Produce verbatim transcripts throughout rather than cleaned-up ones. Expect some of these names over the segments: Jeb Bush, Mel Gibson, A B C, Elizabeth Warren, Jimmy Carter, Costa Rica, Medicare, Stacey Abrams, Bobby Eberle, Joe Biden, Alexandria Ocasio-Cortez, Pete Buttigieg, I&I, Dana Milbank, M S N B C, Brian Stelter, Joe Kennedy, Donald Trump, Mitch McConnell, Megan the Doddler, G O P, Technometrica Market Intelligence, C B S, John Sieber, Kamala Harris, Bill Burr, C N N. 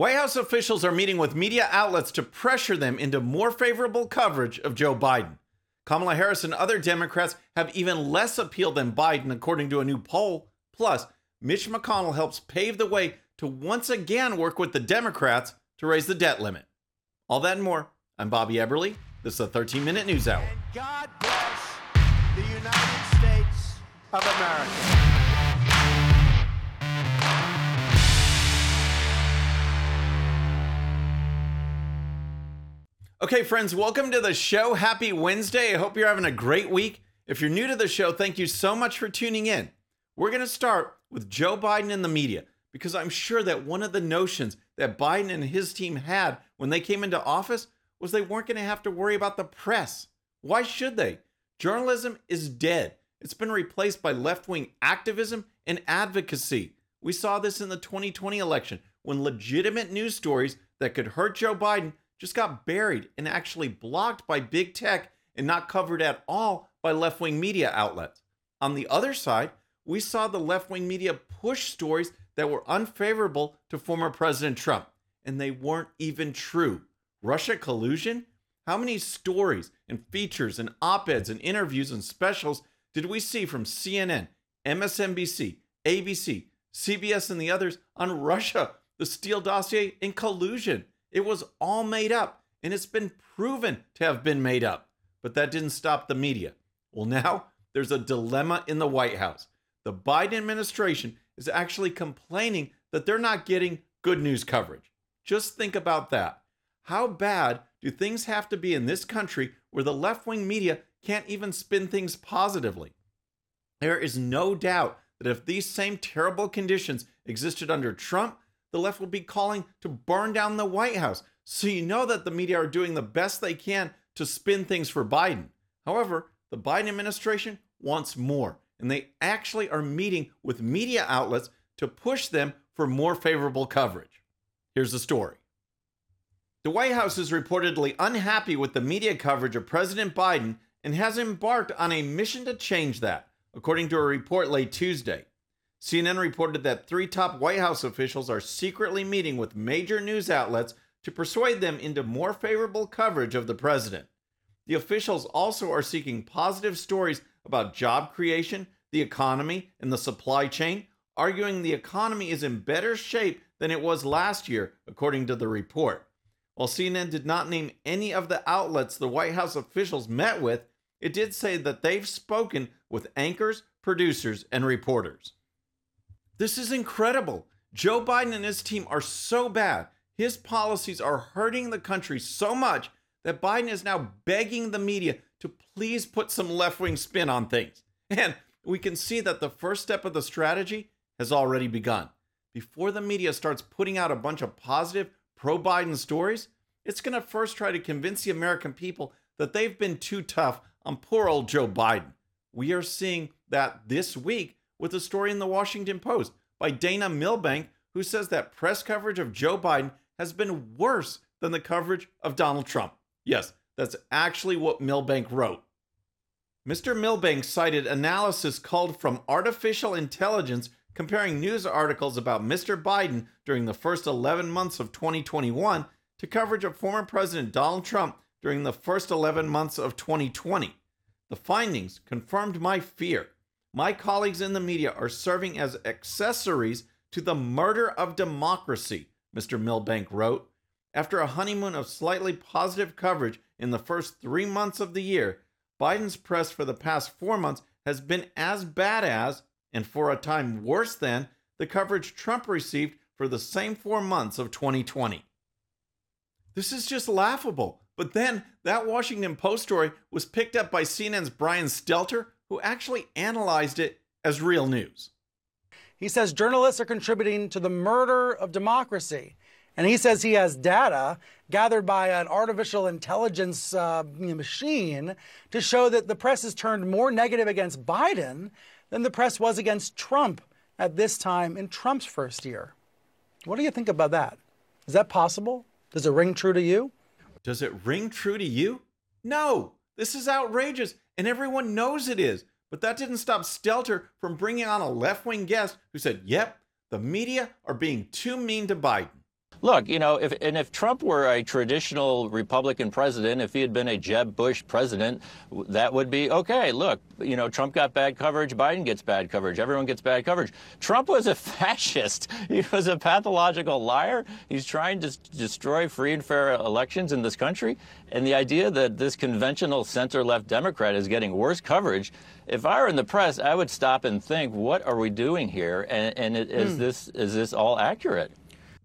White House officials are meeting with media outlets to pressure them into more favorable coverage of Joe Biden. Kamala Harris and other Democrats have even less appeal than Biden, according to a new poll. Plus, Mitch McConnell helps pave the way to once again work with the Democrats to raise the debt limit. All that and more. I'm Bobby Eberle. This is the thirteen minute News Hour. And God bless the United States of America. Okay, friends, welcome to the show. Happy Wednesday. I hope you're having a great week. If you're new to the show, thank you so much for tuning in. We're going to start with Joe Biden and the media, because I'm sure that one of the notions that Biden and his team had when they came into office was they weren't going to have to worry about the press. Why should they? Journalism is dead. It's been replaced by left-wing activism and advocacy. We saw this in the twenty twenty election when legitimate news stories that could hurt Joe Biden just got buried and actually blocked by big tech and not covered at all by left-wing media outlets. On the other side, we saw the left-wing media push stories that were unfavorable to former President Trump, and they weren't even true. Russia collusion? How many stories and features and op-eds and interviews and specials did we see from C N N, M S N B C, A B C, C B S, and the others on Russia, the Steele dossier, and collusion? It was all made up, and it's been proven to have been made up. But that didn't stop the media. Well, now there's a dilemma in the White House. The Biden administration is actually complaining that they're not getting good news coverage. Just think about that. How bad do things have to be in this country where the left-wing media can't even spin things positively? There is no doubt that if these same terrible conditions existed under Trump, the left will be calling to burn down the White House. So you know that the media are doing the best they can to spin things for Biden. However, the Biden administration wants more, and they actually are meeting with media outlets to push them for more favorable coverage. Here's the story. The White House is reportedly unhappy with the media coverage of President Biden and has embarked on a mission to change that, according to a report late Tuesday. C N N reported that three top White House officials are secretly meeting with major news outlets to persuade them into more favorable coverage of the president. The officials also are seeking positive stories about job creation, the economy, and the supply chain, arguing the economy is in better shape than it was last year, according to the report. While C N N did not name any of the outlets the White House officials met with, it did say that they've spoken with anchors, producers, and reporters. This is incredible. Joe Biden and his team are so bad. His policies are hurting the country so much that Biden is now begging the media to please put some left-wing spin on things. And we can see that the first step of the strategy has already begun. Before the media starts putting out a bunch of positive pro-Biden stories, it's going to first try to convince the American people that they've been too tough on poor old Joe Biden. We are seeing that this week with a story in the Washington Post by Dana Milbank, who says that press coverage of Joe Biden has been worse than the coverage of Donald Trump. Yes, that's actually what Milbank wrote. Mister Milbank cited analysis called from artificial intelligence comparing news articles about Mister Biden during the first eleven months of twenty twenty-one to coverage of former President Donald Trump during the first eleven months of twenty twenty. The findings confirmed my fear. My colleagues in the media are serving as accessories to the murder of democracy, Mister Milbank wrote. After a honeymoon of slightly positive coverage in the first three months of the year, Biden's press for the past four months has been as bad as, and for a time worse than, the coverage Trump received for the same four months of twenty twenty. This is just laughable. But then that Washington Post story was picked up by C N N's Brian Stelter, who actually analyzed it as real news. He says journalists are contributing to the murder of democracy. And he says he has data gathered by an artificial intelligence uh, machine to show that the press has turned more negative against Biden than the press was against Trump at this time in Trump's first year. What do you think about that? Is that possible? Does it ring true to you? Does it ring true to you? No, this is outrageous. And everyone knows it is. But that didn't stop Stelter from bringing on a left-wing guest who said, yep, the media are being too mean to Biden. Look, you know, if and if Trump were a traditional Republican president, if he had been a Jeb Bush president, that would be okay. Look, you know, Trump got bad coverage. Biden gets bad coverage. Everyone gets bad coverage. Trump was a fascist. He was a pathological liar. He's trying to destroy free and fair elections in this country. And the idea that this conventional center-left Democrat is getting worse coverage, if I were in the press, I would stop and think, what are we doing here? And, and it, is this is this all accurate?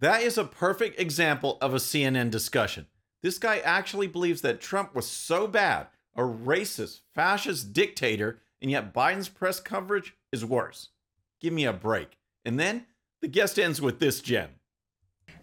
That is a perfect example of a C N N discussion. This guy actually believes that Trump was so bad, a racist, fascist dictator, and yet Biden's press coverage is worse. Give me a break. And then the guest ends with this gem.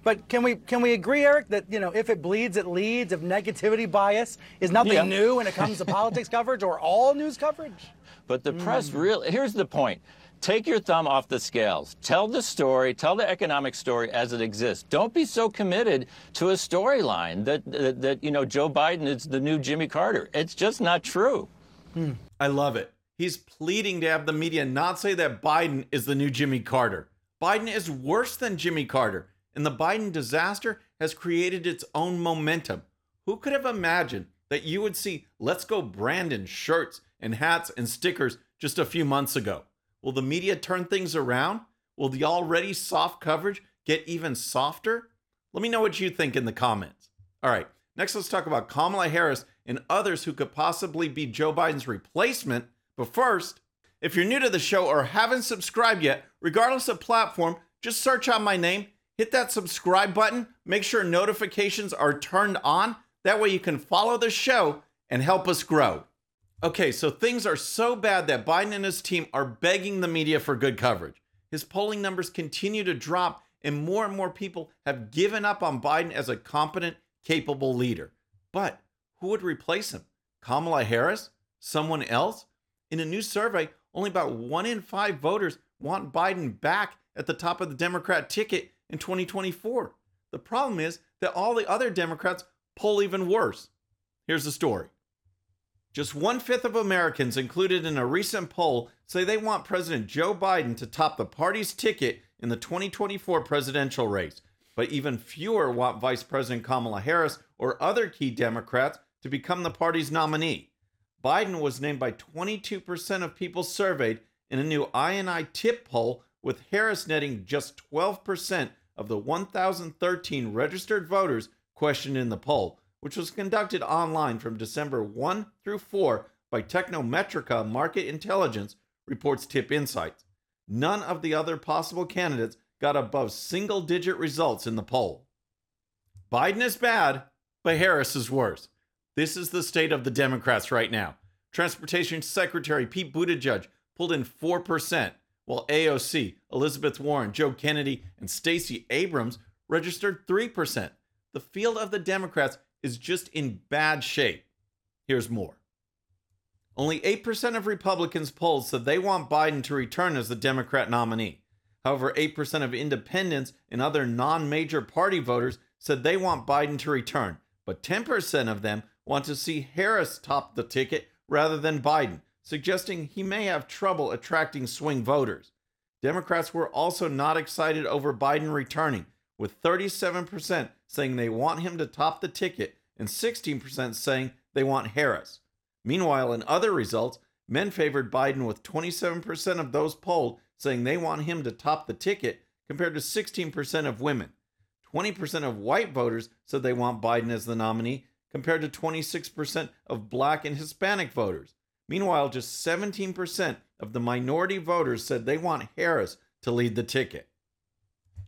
But can we can we agree, Eric, that, you know, if it bleeds, it leads, if negativity bias is nothing yeah. new when it comes to politics coverage or all news coverage? But the press mm. really, here's the point. Take your thumb off the scales. Tell the story, tell the economic story as it exists. Don't be so committed to a storyline that, that, that, you know, Joe Biden is the new Jimmy Carter. It's just not true. Hmm. I love it. He's pleading to have the media not say that Biden is the new Jimmy Carter. Biden is worse than Jimmy Carter. And the Biden disaster has created its own momentum. Who could have imagined that you would see Let's Go Brandon shirts and hats and stickers just a few months ago? Will the media turn things around? Will the already soft coverage get even softer? Let me know what you think in the comments. All right, next let's talk about Kamala Harris and others who could possibly be Joe Biden's replacement. But first, if you're new to the show or haven't subscribed yet, regardless of platform, just search out my name, hit that subscribe button, make sure notifications are turned on. That way you can follow the show and help us grow. Okay, so things are so bad that Biden and his team are begging the media for good coverage. His polling numbers continue to drop, and more and more people have given up on Biden as a competent, capable leader. But who would replace him? Kamala Harris? Someone else? In a new survey, only about one in five voters want Biden back at the top of the Democrat ticket in twenty twenty-four. The problem is that all the other Democrats poll even worse. Here's the story. Just one-fifth of Americans included in a recent poll say they want President Joe Biden to top the party's ticket in the twenty twenty-four presidential race. But even fewer want Vice President Kamala Harris or other key Democrats to become the party's nominee. Biden was named by twenty-two percent of people surveyed in a new I and I tip poll, with Harris netting just twelve percent of the one thousand thirteen registered voters questioned in the poll, which was conducted online from December first through fourth by Technometrica Market Intelligence, reports Tip Insights. None of the other possible candidates got above single-digit results in the poll. Biden is bad, but Harris is worse. This is the state of the Democrats right now. Transportation Secretary Pete Buttigieg pulled in four percent, while A O C, Elizabeth Warren, Joe Kennedy, and Stacey Abrams registered three percent. The field of the Democrats is just in bad shape. Here's more. Only eight percent of Republicans polled said they want Biden to return as the Democrat nominee. However, eight percent of independents and other non-major party voters said they want Biden to return, but ten percent of them want to see Harris top the ticket rather than Biden, suggesting he may have trouble attracting swing voters. Democrats were also not excited over Biden returning, with thirty-seven percent saying they want him to top the ticket and sixteen percent saying they want Harris. Meanwhile, in other results, men favored Biden with twenty-seven percent of those polled saying they want him to top the ticket compared to sixteen percent of women. twenty percent of white voters said they want Biden as the nominee compared to twenty-six percent of black and Hispanic voters. Meanwhile, just seventeen percent of the minority voters said they want Harris to lead the ticket.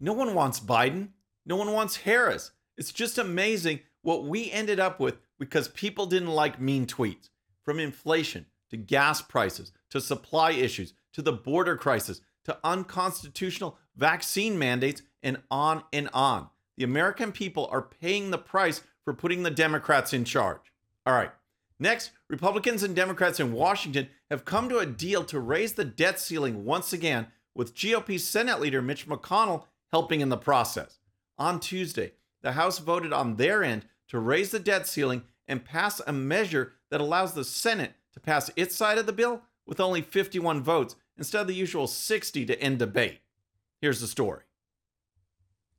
No one wants Biden. No one wants Harris. It's just amazing what we ended up with because people didn't like mean tweets. From inflation to gas prices to supply issues to the border crisis to unconstitutional vaccine mandates and on and on. The American people are paying the price for putting the Democrats in charge. All right. Next, Republicans and Democrats in Washington have come to a deal to raise the debt ceiling once again, with G O P Senate Leader Mitch McConnell helping in the process. On Tuesday, the House voted on their end to raise the debt ceiling and pass a measure that allows the Senate to pass its side of the bill with only fifty-one votes instead of the usual sixty to end debate. Here's the story.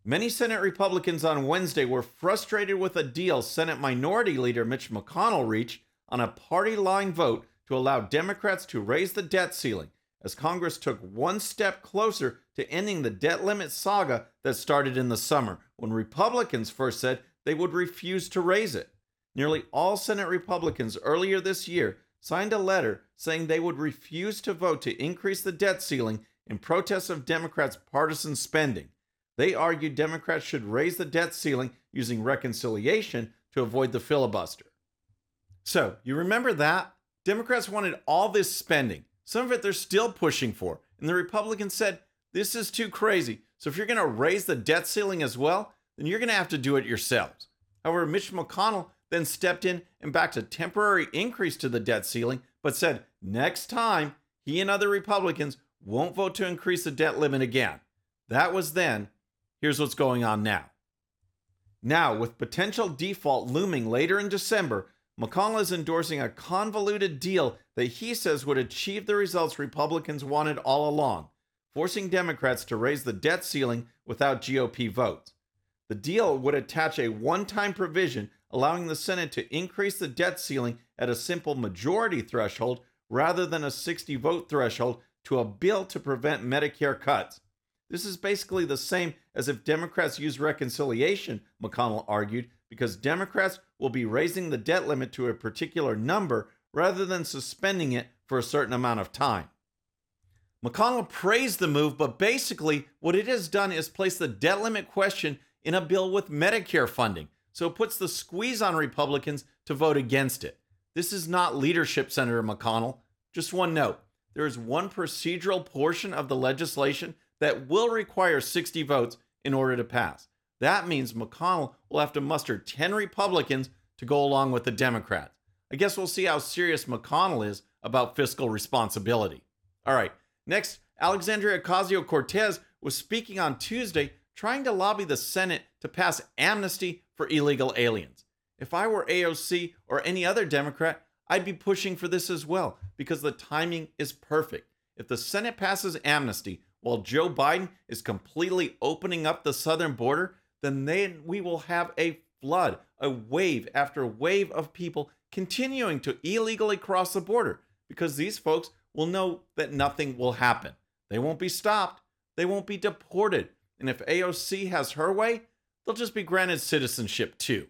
Many Senate Republicans on Wednesday were frustrated with a deal Senate Minority Leader Mitch McConnell reached on a party-line vote to allow Democrats to raise the debt ceiling, as Congress took one step closer to ending the debt limit saga that started in the summer, when Republicans first said they would refuse to raise it. Nearly all Senate Republicans earlier this year signed a letter saying they would refuse to vote to increase the debt ceiling in protest of Democrats' partisan spending. They argued Democrats should raise the debt ceiling using reconciliation to avoid the filibuster. So, you remember that? Democrats wanted all this spending. Some of it they're still pushing for. And the Republicans said, this is too crazy. So if you're going to raise the debt ceiling as well, then you're going to have to do it yourselves. However, Mitch McConnell then stepped in and backed a temporary increase to the debt ceiling, but said next time he and other Republicans won't vote to increase the debt limit again. That was then. Here's what's going on now. Now, with potential default looming later in December, McConnell is endorsing a convoluted deal that he says would achieve the results Republicans wanted all along, forcing Democrats to raise the debt ceiling without G O P votes. The deal would attach a one-time provision allowing the Senate to increase the debt ceiling at a simple majority threshold rather than a sixty-vote threshold to a bill to prevent Medicare cuts. This is basically the same as if Democrats use reconciliation, McConnell argued, because Democrats will be raising the debt limit to a particular number rather than suspending it for a certain amount of time. McConnell praised the move, but basically what it has done is place the debt limit question in a bill with Medicare funding, so it puts the squeeze on Republicans to vote against it. This is not leadership, Senator McConnell. Just one note, there is one procedural portion of the legislation that will require sixty votes in order to pass. That means McConnell will have to muster ten Republicans to go along with the Democrats. I guess we'll see how serious McConnell is about fiscal responsibility. All right, next, Alexandria Ocasio-Cortez was speaking on Tuesday trying to lobby the Senate to pass amnesty for illegal aliens. If I were A O C or any other Democrat, I'd be pushing for this as well, because the timing is perfect. If the Senate passes amnesty while Joe Biden is completely opening up the southern border, then they, we will have a flood, a wave after wave of people continuing to illegally cross the border, because these folks will know that nothing will happen. They won't be stopped. They won't be deported. And if A O C has her way, they'll just be granted citizenship too.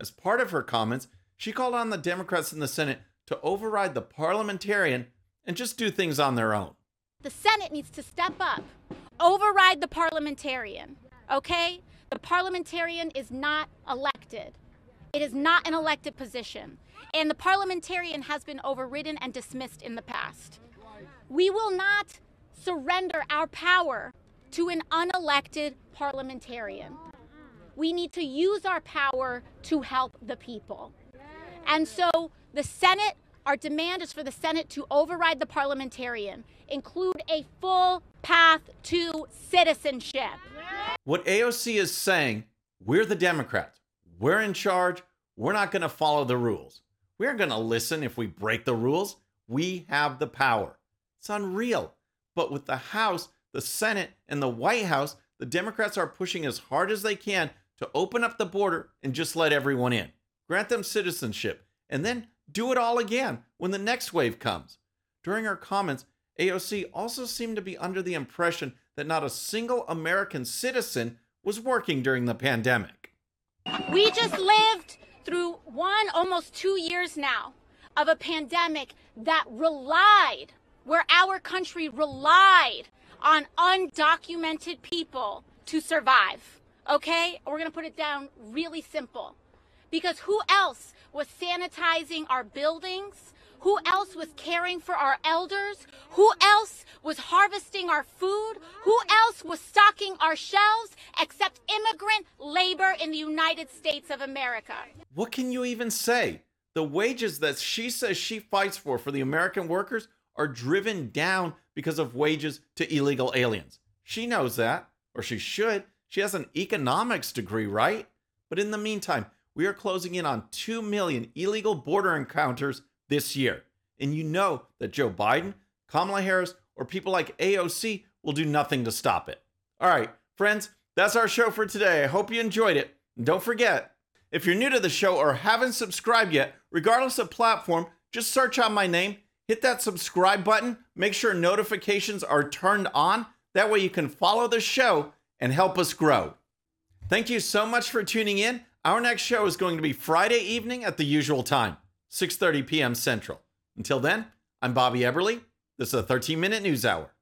As part of her comments, she called on the Democrats in the Senate to override the parliamentarian and just do things on their own. The Senate needs to step up, override the parliamentarian, okay? The parliamentarian is not elected. It is not an elected position. And the parliamentarian has been overridden and dismissed in the past. We will not surrender our power to an unelected parliamentarian. We need to use our power to help the people. And so the Senate, our demand is for the Senate to override the parliamentarian, include a full path to citizenship. What A O C is saying, we're the Democrats. We're in charge. We're not going to follow the rules. We're going to listen if we break the rules. We have the power. It's unreal. But with the House, the Senate, and the White House, the Democrats are pushing as hard as they can to open up the border and just let everyone in. Grant them citizenship. And then do it all again when the next wave comes. During her comments, A O C also seemed to be under the impression that not a single American citizen was working during the pandemic. We just lived through one, almost two years now of a pandemic that relied, where our country relied on undocumented people to survive, okay? We're gonna put it down really simple. Because who else was sanitizing our buildings? Who else was caring for our elders? Who else was harvesting our food? Who else was stocking our shelves except immigrant labor in the United States of America? What can you even say? The wages that she says she fights for for the American workers are driven down because of wages to illegal aliens. She knows that, or she should. She has an economics degree, right? But in the meantime, we are closing in on two million illegal border encounters this year. And you know that Joe Biden, Kamala Harris, or people like A O C will do nothing to stop it. All right, friends, That's our show for today. I hope you enjoyed it. And don't forget, if you're new to the show or haven't subscribed yet, regardless of platform, just search out my name, hit that subscribe button, make sure notifications are turned on. That way you can follow the show and help us grow. Thank you so much for tuning in. Our next show is going to be Friday evening at the usual time, six thirty p.m. Central. Until then, I'm Bobby Eberle. This is a thirteen-minute news hour.